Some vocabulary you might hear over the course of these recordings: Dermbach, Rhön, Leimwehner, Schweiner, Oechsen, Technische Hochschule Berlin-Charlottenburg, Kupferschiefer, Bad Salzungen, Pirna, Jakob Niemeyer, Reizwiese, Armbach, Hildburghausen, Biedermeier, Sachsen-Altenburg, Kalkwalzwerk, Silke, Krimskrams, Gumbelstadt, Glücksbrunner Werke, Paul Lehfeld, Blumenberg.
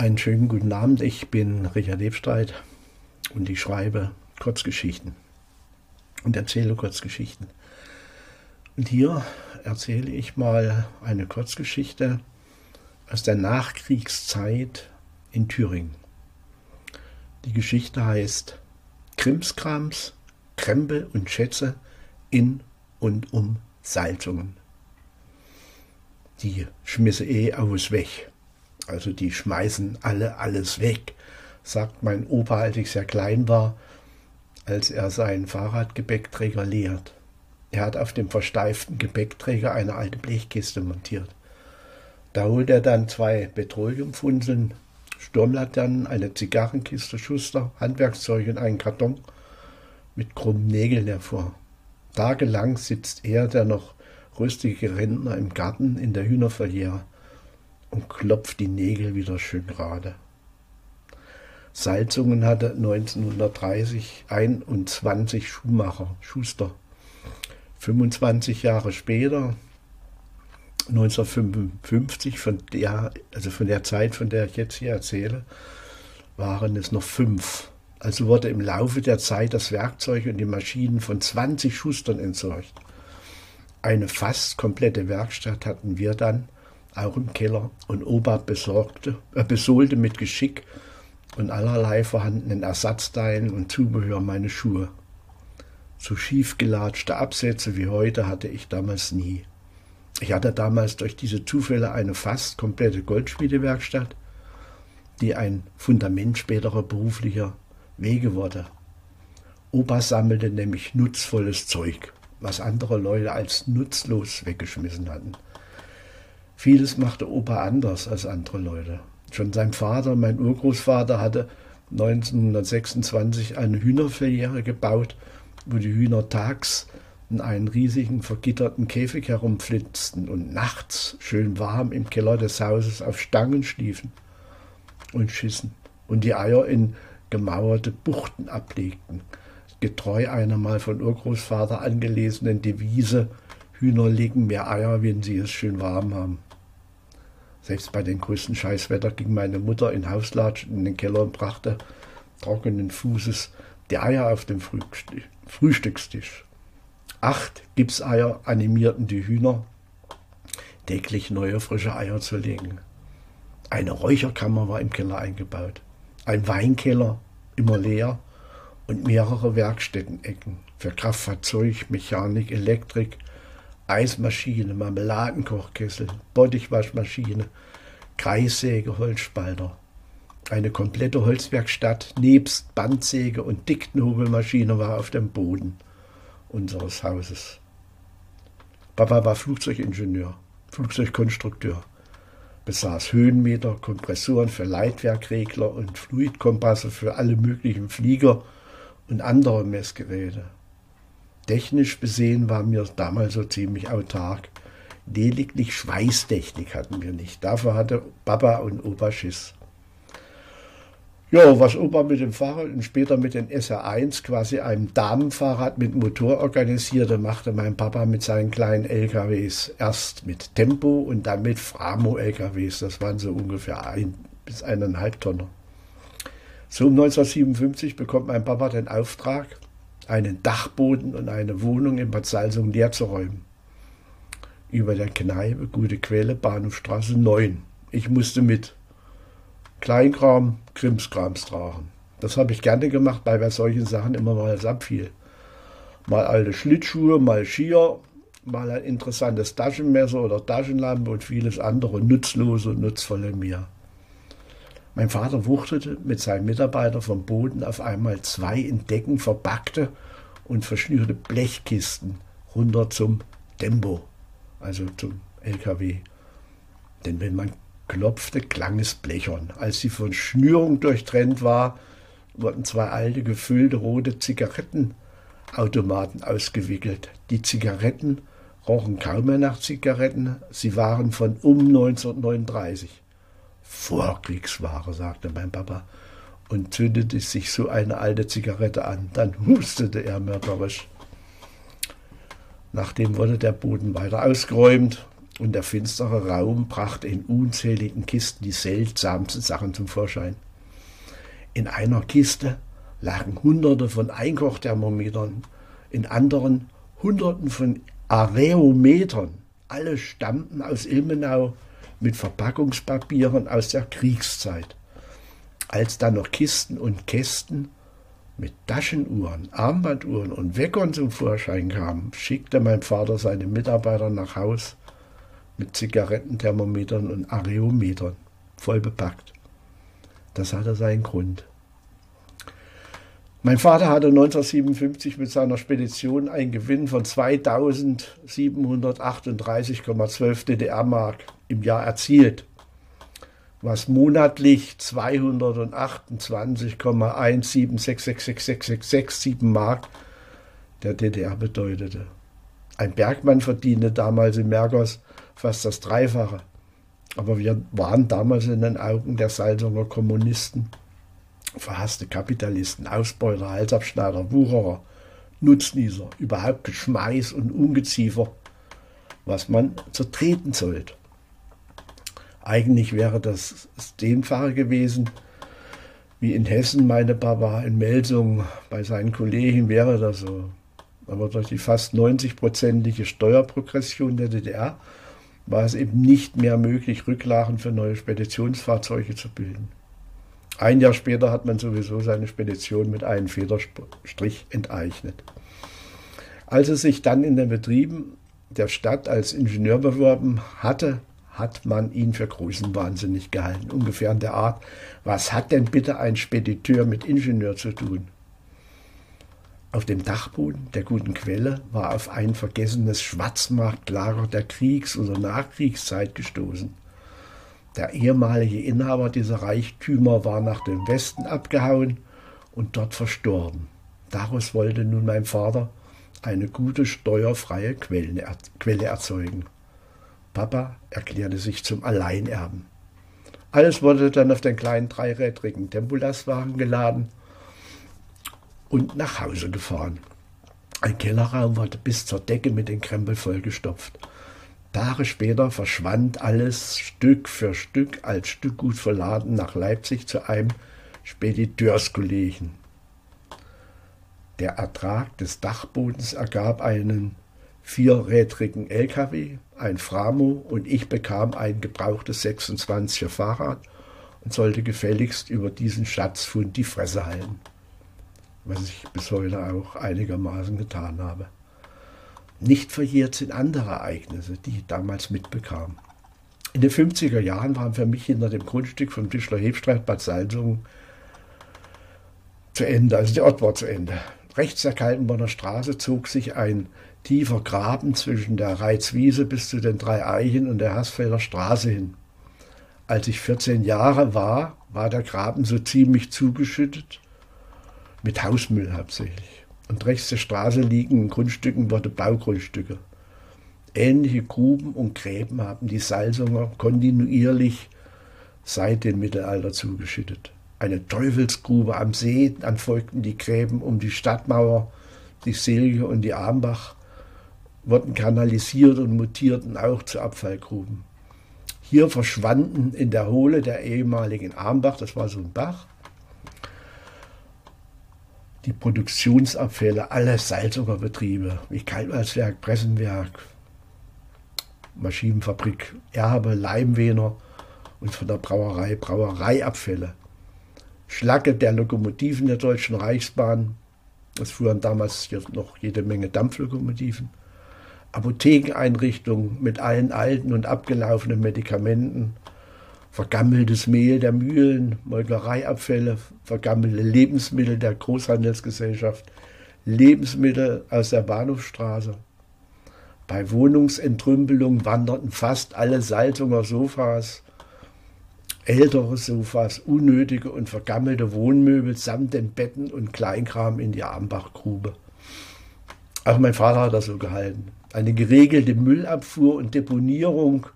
Einen schönen guten Abend, ich bin Richard Lebstreit und ich schreibe Kurzgeschichten und erzähle Kurzgeschichten. Und hier erzähle ich mal eine Kurzgeschichte aus der Nachkriegszeit in Thüringen. Die Geschichte heißt Krimskrams, Krempel und Schätze in und um Salzungen. Die schmisse alles weg. Also die schmeißen alle alles weg, sagt mein Opa, als ich sehr klein war, als er seinen Fahrradgepäckträger leert. Er hat auf dem versteiften Gepäckträger eine alte Blechkiste montiert. Da holt er dann 2 Petroleumfunseln, Sturmlaternen, eine Zigarrenkiste, Schuster, Handwerkszeug und einen Karton mit krummen Nägeln hervor. Tagelang sitzt er, der noch rüstige Rentner, im Garten in der Hühnervoliere und klopft die Nägel wieder schön gerade. Salzungen hatte 1930 21 Schuhmacher, Schuster. 25 Jahre später, 1955, von der Zeit, von der ich jetzt hier erzähle, waren es noch 5. Also wurde im Laufe der Zeit das Werkzeug und die Maschinen von 20 Schustern entsorgt. Eine fast komplette Werkstatt hatten wir dann, auch im Keller, und Opa besohlte mit Geschick und allerlei vorhandenen Ersatzteilen und Zubehör meine Schuhe. So schiefgelatschte Absätze wie heute hatte ich damals nie. Ich hatte damals durch diese Zufälle eine fast komplette Goldschmiedewerkstatt, die ein Fundament späterer beruflicher Wege wurde. Opa sammelte nämlich nutzvolles Zeug, was andere Leute als nutzlos weggeschmissen hatten. Vieles machte Opa anders als andere Leute. Schon sein Vater, mein Urgroßvater, hatte 1926 eine Hühnervoliere gebaut, wo die Hühner tags in einen riesigen vergitterten Käfig herumflitzten und nachts schön warm im Keller des Hauses auf Stangen schliefen und schissen und die Eier in gemauerte Buchten ablegten, getreu einer mal von Urgroßvater angelesenen Devise: Hühner legen mehr Eier, wenn sie es schön warm haben. Selbst bei den größten Scheißwetter ging meine Mutter in Hauslatschen in den Keller und brachte trockenen Fußes die Eier auf dem Frühstückstisch. 8 Gipseier animierten die Hühner, täglich neue frische Eier zu legen. Eine Räucherkammer war im Keller eingebaut, ein Weinkeller, immer leer, und mehrere Werkstättenecken für Kraftfahrzeug, Mechanik, Elektrik, Eismaschine, Marmeladenkochkessel, Bottichwaschmaschine, Kreissäge, Holzspalter. Eine komplette Holzwerkstatt nebst Bandsäge und Dictenhobelmaschine war auf dem Boden unseres Hauses. Papa war Flugzeugingenieur, Flugzeugkonstrukteur, besaß Höhenmeter, Kompressoren für Leitwerkregler und Fluidkompasse für alle möglichen Flieger und andere Messgeräte. Technisch besehen waren wir damals so ziemlich autark. Lediglich Schweißtechnik hatten wir nicht. Dafür hatte Papa und Opa Schiss. Ja, was Opa mit dem Fahrrad und später mit dem SR1, quasi einem Damenfahrrad mit Motor, organisierte, machte mein Papa mit seinen kleinen LKWs. Erst mit Tempo und dann mit Framo-LKWs. Das waren so ungefähr 1 bis 1,5 Tonner. So um 1957 bekommt mein Papa den Auftrag, einen Dachboden und eine Wohnung in Bad Salzungen leer zu räumen. Über der Kneipe, Gute Quelle, Bahnhofstraße 9. Ich musste mit. Kleinkram, Krimskrams tragen. Das habe ich gerne gemacht, weil bei solchen Sachen immer mal was abfiel. Mal alte Schlittschuhe, mal Skier, mal ein interessantes Taschenmesser oder Taschenlampe und vieles andere nutzlose und nutzvolle mehr. Mein Vater wuchtete mit seinen Mitarbeitern vom Boden auf einmal 2 in Decken verpackte und verschnürte Blechkisten runter zum Tempo, also zum LKW. Denn wenn man klopfte, klang es blechern. Als sie von Schnürung durchtrennt war, wurden 2 alte, gefüllte, rote Zigarettenautomaten ausgewickelt. Die Zigaretten rochen kaum mehr nach Zigaretten, sie waren von um 1939. Vorkriegsware, sagte mein Papa und zündete sich so eine alte Zigarette an. Dann hustete er mörderisch. Nachdem wurde der Boden weiter ausgeräumt und der finstere Raum brachte in unzähligen Kisten die seltsamsten Sachen zum Vorschein. In einer Kiste lagen Hunderte von Einkochthermometern, in anderen Hunderten von Areometern. Alle stammten aus Ilmenau mit Verpackungspapieren aus der Kriegszeit. Als dann noch Kisten und Kästen mit Taschenuhren, Armbanduhren und Weckern zum Vorschein kamen, schickte mein Vater seine Mitarbeiter nach Haus mit Zigarettenthermometern und Areometern, voll bepackt. Das hatte seinen Grund. Mein Vater hatte 1957 mit seiner Spedition einen Gewinn von 2.738,12 DDR-Mark im Jahr erzielt, was monatlich 228,176666667 Mark der DDR bedeutete. Ein Bergmann verdiente damals in Merkers fast das Dreifache, aber wir waren damals in den Augen der Salzunger Kommunisten verhasste Kapitalisten, Ausbeuter, Halsabschneider, Wucherer, Nutznießer, überhaupt Geschmeiß und Ungeziefer, was man zertreten sollte. Eigentlich wäre das demfache gewesen, wie in Hessen meine Papa in Melsungen, bei seinen Kollegen wäre das so. Aber durch die fast 90-prozentige Steuerprogression der DDR war es eben nicht mehr möglich, Rücklagen für neue Speditionsfahrzeuge zu bilden. Ein Jahr später hat man sowieso seine Spedition mit einem Federstrich enteignet. Als es sich dann in den Betrieben der Stadt als Ingenieur beworben hatte, hat man ihn für größenwahnsinnig gehalten. Ungefähr in der Art, was hat denn bitte ein Spediteur mit Ingenieur zu tun? Auf dem Dachboden der guten Quelle war auf ein vergessenes Schwarzmarktlager der Kriegs- oder Nachkriegszeit gestoßen. Der ehemalige Inhaber dieser Reichtümer war nach dem Westen abgehauen und dort verstorben. Daraus wollte nun mein Vater eine gute, steuerfreie Quelle erzeugen. Papa erklärte sich zum Alleinerben. Alles wurde dann auf den kleinen dreirädrigen Tempolaswagen geladen und nach Hause gefahren. Ein Kellerraum war bis zur Decke mit den Krempeln vollgestopft. Tage später verschwand alles Stück für Stück als Stückgut verladen nach Leipzig zu einem Spediteurskollegen. Der Ertrag des Dachbodens ergab einen vierrädrigen LKW, ein Framo, und ich bekam ein gebrauchtes 26er Fahrrad und sollte gefälligst über diesen Schatzfund die Fresse halten, was ich bis heute auch einigermaßen getan habe. Nicht verjährt sind andere Ereignisse, die ich damals mitbekam. In den 50er Jahren waren für mich hinter dem Grundstück vom Tischler Lebstreit Bad Salzungen zu Ende, also der Ort war zu Ende. Rechts der Kaltenborner Straße zog sich ein tiefer Graben zwischen der Reizwiese bis zu den drei Eichen und der Hasfelder Straße hin. Als ich 14 Jahre war, war der Graben so ziemlich zugeschüttet, mit Hausmüll hauptsächlich. Und rechts der Straße liegenden Grundstücken wurden Baugrundstücke. Ähnliche Gruben und Gräben haben die Salzunger kontinuierlich seit dem Mittelalter zugeschüttet. Eine Teufelsgrube am See, dann folgten die Gräben um die Stadtmauer, die Silke und die Armbach, wurden kanalisiert und mutierten auch zu Abfallgruben. Hier verschwanden in der Hohle der ehemaligen Armbach, das war so ein Bach, die Produktionsabfälle aller Salzunger Betriebe, wie Kalkwalzwerk, Pressenwerk, Maschinenfabrik, Erbe, Leimwehner und von der Brauerei Brauereiabfälle. Schlacke der Lokomotiven der Deutschen Reichsbahn, es fuhren damals noch jede Menge Dampflokomotiven, Apothekeneinrichtungen mit allen alten und abgelaufenen Medikamenten, vergammeltes Mehl der Mühlen, Molkereiabfälle, vergammelte Lebensmittel der Großhandelsgesellschaft, Lebensmittel aus der Bahnhofstraße. Bei Wohnungsentrümpelung wanderten fast alle Salzunger Sofas, ältere Sofas, unnötige und vergammelte Wohnmöbel samt den Betten und Kleinkram in die Armbachgrube. Auch mein Vater hat das so gehalten. Eine geregelte Müllabfuhr und Deponierung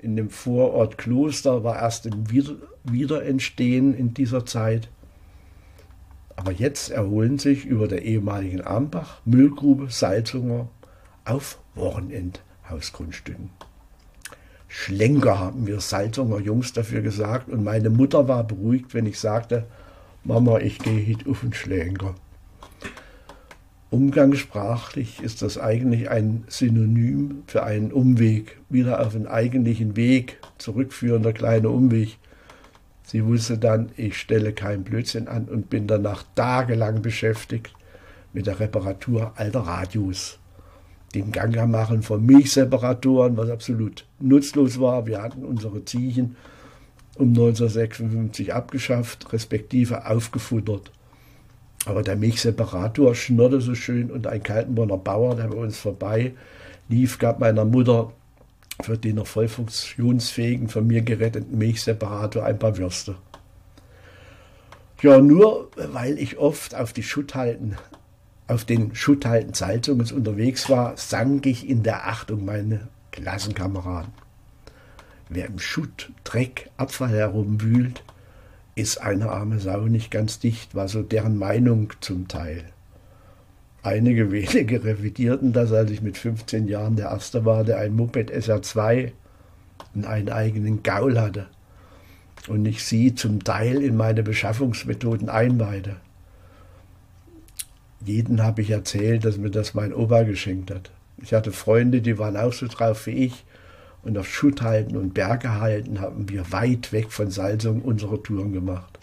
in dem Vorort Kloster war erst im Wiederentstehen in dieser Zeit. Aber jetzt erholen sich über der ehemaligen Armbach, Müllgrube, Salzunger auf Wochenendhausgrundstücken. Schlenker, haben wir Salzunger Jungs dafür gesagt. Und meine Mutter war beruhigt, wenn ich sagte, Mama, ich gehe hit auf den Schlenker. Umgangssprachlich ist das eigentlich ein Synonym für einen Umweg, wieder auf den eigentlichen Weg zurückführender kleiner Umweg. Sie wusste dann, ich stelle keinen Blödsinn an und bin danach tagelang beschäftigt mit der Reparatur alter Radios, dem Ganga machen von Milchseparatoren, was absolut nutzlos war. Wir hatten unsere Ziegen um 1956 abgeschafft, respektive aufgefuttert. Aber der Milchseparator schnurrte so schön und ein Kaltenborner Bauer, der bei uns vorbei lief, gab meiner Mutter für den noch voll funktionsfähigen, von mir geretteten Milchseparator ein paar Würste. Ja, nur weil ich oft auf den Schutthalten Salzungen unterwegs war, sank ich in der Achtung meine Klassenkameraden. Wer im Schutt, Dreck, Abfall herumwühlt, ist eine arme Sau nicht ganz dicht, war so deren Meinung zum Teil. Einige wenige revidierten das, als ich mit 15 Jahren der Erste war, der ein Moped SR2 und einen eigenen Gaul hatte und ich sie zum Teil in meine Beschaffungsmethoden einweihte. Jeden habe ich erzählt, dass mir das mein Opa geschenkt hat. Ich hatte Freunde, die waren auch so drauf wie ich. Und auf Schutthalten und Bergehalten haben wir weit weg von Salzungen unsere Touren gemacht.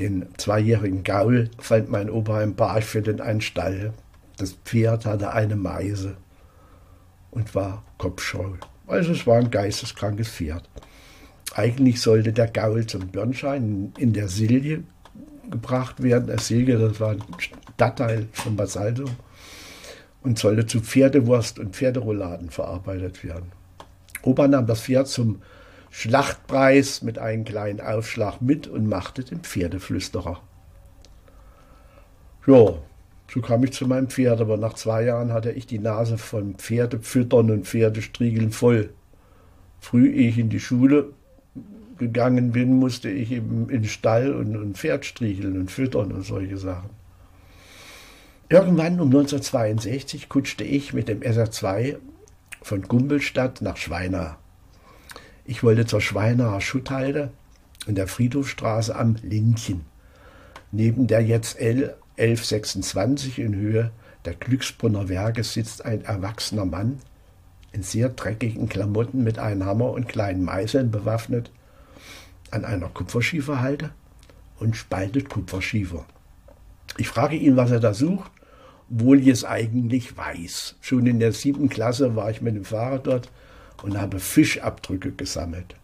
Den zweijährigen Gaul fand mein Opa im Barschfeld in einem Stall. Das Pferd hatte eine Meise und war kopfscheu. Also es war ein geisteskrankes Pferd. Eigentlich sollte der Gaul zum Birnstein in der Silje gebracht werden. Der Silje, das war ein Stadtteil von Bad Salzungen. Und sollte zu Pferdewurst und Pferderouladen verarbeitet werden. Opa nahm das Pferd zum Schlachtpreis mit einem kleinen Aufschlag mit und machte den Pferdeflüsterer. Ja, so kam ich zu meinem Pferd, aber nach 2 Jahren hatte ich die Nase von Pferdefüttern und Pferdestriegeln voll. Früh, ehe ich in die Schule gegangen bin, musste ich eben in den Stall und Pferd striegeln und füttern und solche Sachen. Irgendwann um 1962 kutschte ich mit dem SR2 von Gumbelstadt nach Schweiner. Ich wollte zur Schweiner Schutthalde in der Friedhofstraße am Lindchen, neben der jetzt L1126 in Höhe der Glücksbrunner Werke sitzt ein erwachsener Mann in sehr dreckigen Klamotten mit einem Hammer und kleinen Meißeln bewaffnet an einer Kupferschieferhalde und spaltet Kupferschiefer. Ich frage ihn, was er da sucht, obwohl ich es eigentlich weiß. Schon in der 7. Klasse war ich mit dem Fahrrad dort und habe Fischabdrücke gesammelt.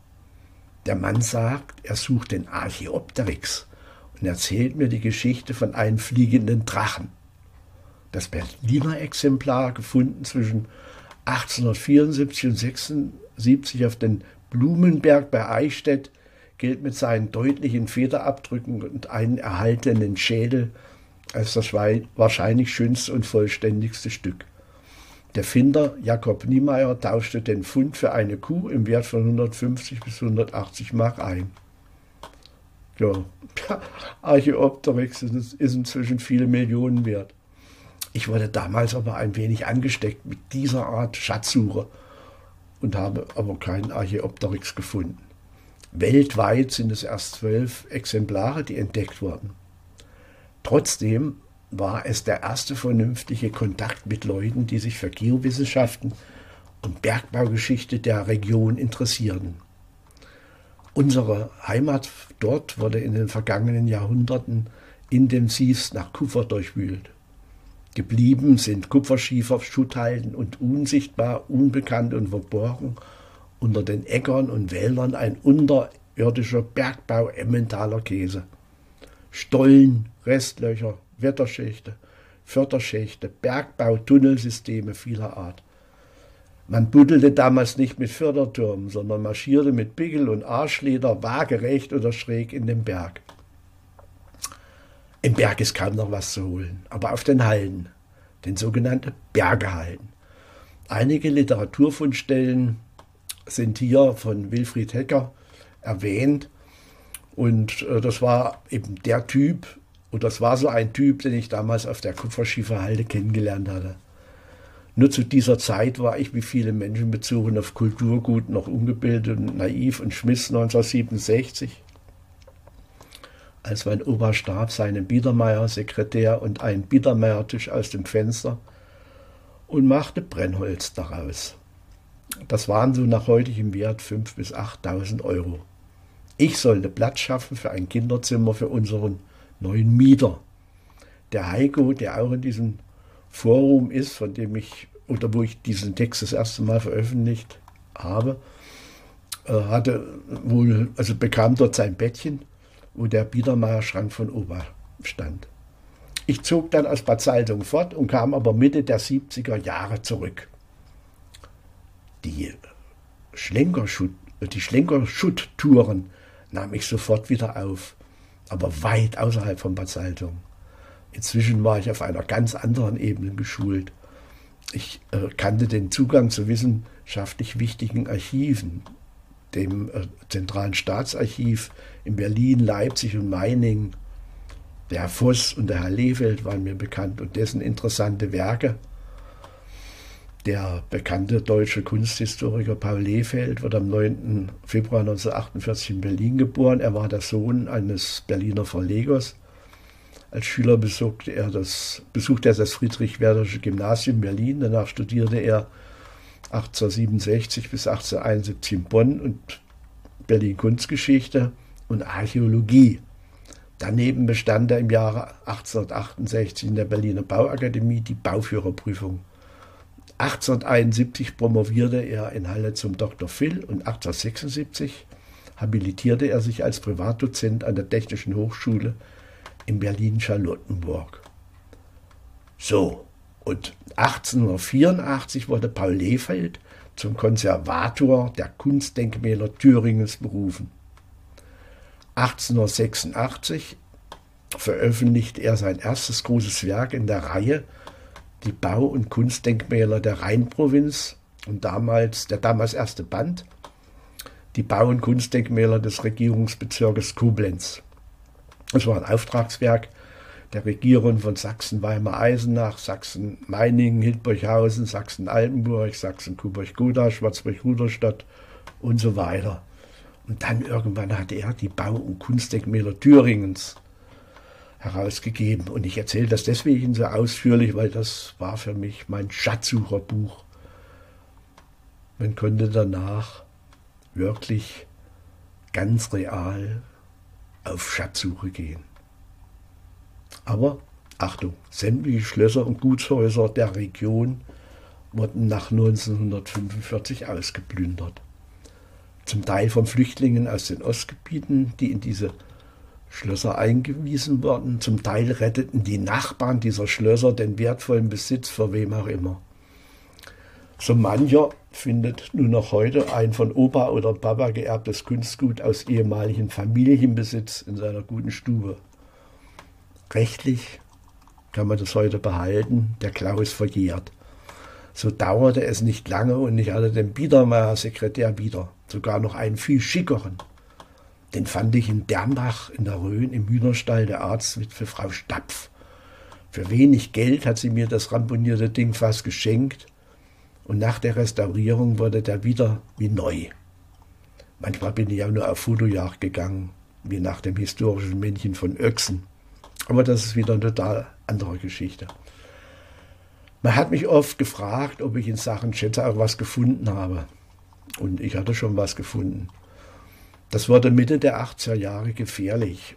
Der Mann sagt, er sucht den Archaeopteryx und erzählt mir die Geschichte von einem fliegenden Drachen. Das Berliner Exemplar, gefunden zwischen 1874 und 1876 auf den Blumenberg bei Eichstätt, gilt mit seinen deutlichen Federabdrücken und einem erhaltenen Schädel als das wahrscheinlich schönste und vollständigste Stück. Der Finder Jakob Niemeyer tauschte den Fund für eine Kuh im Wert von 150 bis 180 Mark ein. Ja, Archaeopteryx ist inzwischen viele Millionen wert. Ich wurde damals aber ein wenig angesteckt mit dieser Art Schatzsuche und habe aber keinen Archaeopteryx gefunden. Weltweit sind es erst 12 Exemplare, die entdeckt wurden. Trotzdem war es der erste vernünftige Kontakt mit Leuten, die sich für Geowissenschaften und Bergbaugeschichte der Region interessierten. Unsere Heimat dort wurde in den vergangenen Jahrhunderten intensivst nach Kupfer durchwühlt. Geblieben sind Kupferschiefer, Schutthalden und unsichtbar, unbekannt und verborgen unter den Äckern und Wäldern ein unterirdischer Bergbau Emmentaler Käse. Stollen, Restlöcher, Wetterschächte, Förderschächte, Bergbau-Tunnelsysteme vieler Art. Man buddelte damals nicht mit Fördertürmen, sondern marschierte mit Pickel und Arschleder waagerecht oder schräg in den Berg. Im Berg ist kaum noch was zu holen, aber auf den Halden, den sogenannten Bergehalden. Einige Literaturfundstellen sind hier von Wilfried Hecker erwähnt und das war eben der Typ, und das war so ein Typ, den ich damals auf der Kupferschieferhalde kennengelernt hatte. Nur zu dieser Zeit war ich, wie viele Menschen bezogen auf Kulturgut, noch ungebildet und naiv und schmiss 1967, als mein Opa starb, seinen Biedermeier, Sekretär und einen Biedermeiertisch aus dem Fenster und machte Brennholz daraus. Das waren so nach heutigem Wert 5.000 bis 8.000 Euro. Ich sollte Platz schaffen für ein Kinderzimmer für unseren neuen Mieter. Der Heiko, der auch in diesem Forum ist, von dem ich, oder wo ich diesen Text das erste Mal veröffentlicht habe, hatte wohl, also bekam dort sein Bettchen, wo der Biedermeier-Schrank von Opa stand. Ich zog dann aus Bad Salzungen fort und kam aber Mitte der 70er Jahre zurück. Die Schlenkerschutttouren nahm ich sofort wieder auf, aber weit außerhalb von Bad Salzungen. Inzwischen war ich auf einer ganz anderen Ebene geschult. Ich kannte den Zugang zu wissenschaftlich wichtigen Archiven, dem Zentralen Staatsarchiv in Berlin, Leipzig und Meiningen. Der Herr Voss und der Herr Lehfeld waren mir bekannt und dessen interessante Werke. Der bekannte deutsche Kunsthistoriker Paul Lehfeld wird am 9. Februar 1948 in Berlin geboren. Er war der Sohn eines Berliner Verlegers. Als Schüler besuchte er das Friedrich-Werdersche Gymnasium Berlin. Danach studierte er 1867 bis 1871 in Bonn und Berlin Kunstgeschichte und Archäologie. Daneben bestand er im Jahre 1868 in der Berliner Bauakademie die Bauführerprüfung. 1871 promovierte er in Halle zum Dr. Phil und 1876 habilitierte er sich als Privatdozent an der Technischen Hochschule in Berlin-Charlottenburg. So, und 1884 wurde Paul Lehfeld zum Konservator der Kunstdenkmäler Thüringens berufen. 1886 veröffentlichte er sein erstes großes Werk in der Reihe Die Bau- und Kunstdenkmäler der Rheinprovinz und der damals erste Band, die Bau- und Kunstdenkmäler des Regierungsbezirkes Koblenz. Es war ein Auftragswerk der Regierung von Sachsen-Weimar-Eisenach, Sachsen-Meiningen, Hildburghausen, Sachsen-Altenburg, Sachsen-Coburg-Gotha, Schwarzburg-Ruderstadt und so weiter. Und dann irgendwann hat er die Bau- und Kunstdenkmäler Thüringens herausgegeben. Und ich erzähle das deswegen so ausführlich, weil das war für mich mein Schatzsucherbuch. Man konnte danach wirklich ganz real auf Schatzsuche gehen. Aber Achtung, sämtliche Schlösser und Gutshäuser der Region wurden nach 1945 ausgeplündert. Zum Teil von Flüchtlingen aus den Ostgebieten, die in diese Schlösser eingewiesen wurden. Zum Teil retteten die Nachbarn dieser Schlösser den wertvollen Besitz für wem auch immer. So mancher findet nur noch heute ein von Opa oder Papa geerbtes Kunstgut aus ehemaligem Familienbesitz in seiner guten Stube. Rechtlich kann man das heute behalten, der Klau ist verjährt. So dauerte es nicht lange und ich hatte den Biedermeier-Sekretär wieder, sogar noch einen viel schickeren. Den fand ich in Dermbach in der Rhön im Hühnerstall der Arztwitwe Frau Stapf. Für wenig Geld hat sie mir das ramponierte Ding fast geschenkt und nach der Restaurierung wurde der wieder wie neu. Manchmal bin ich ja nur auf Fotojagd gegangen, wie nach dem historischen Männchen von Oechsen. Aber das ist wieder eine total andere Geschichte. Man hat mich oft gefragt, ob ich in Sachen Schätze auch was gefunden habe. Und ich hatte schon was gefunden. Das wurde Mitte der 80er Jahre gefährlich.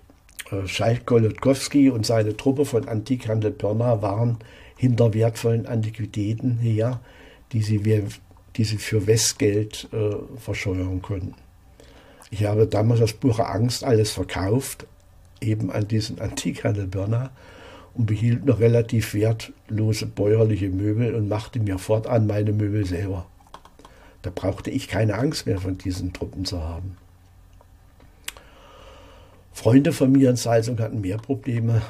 Schalk Golodkowski und seine Truppe von Antikhandel Pirna waren hinter wertvollen Antiquitäten her, die sie für Westgeld verscheuern konnten. Ich habe damals aus purer Angst alles verkauft, eben an diesen Antikhandel Pirna, und behielt noch relativ wertlose bäuerliche Möbel und machte mir fortan meine Möbel selber. Da brauchte ich keine Angst mehr von diesen Truppen zu haben. Freunde von mir in Salzungen hatten mehr Probleme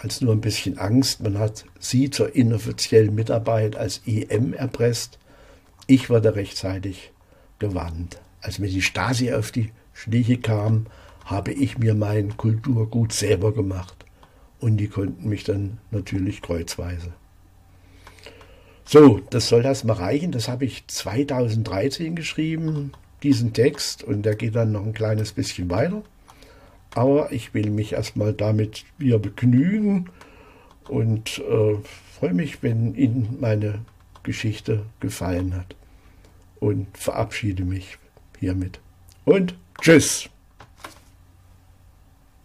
als nur ein bisschen Angst. Man hat sie zur inoffiziellen Mitarbeit als EM erpresst. Ich wurde rechtzeitig gewarnt. Als mir die Stasi auf die Schliche kam, habe ich mir mein Kulturgut selber gemacht. Und die konnten mich dann natürlich kreuzweise. So, das soll erstmal reichen. Das habe ich 2013 geschrieben, diesen Text, und der geht dann noch ein kleines bisschen weiter. Aber ich will mich erstmal damit wieder begnügen und freue mich, wenn Ihnen meine Geschichte gefallen hat, und verabschiede mich hiermit. Und tschüss!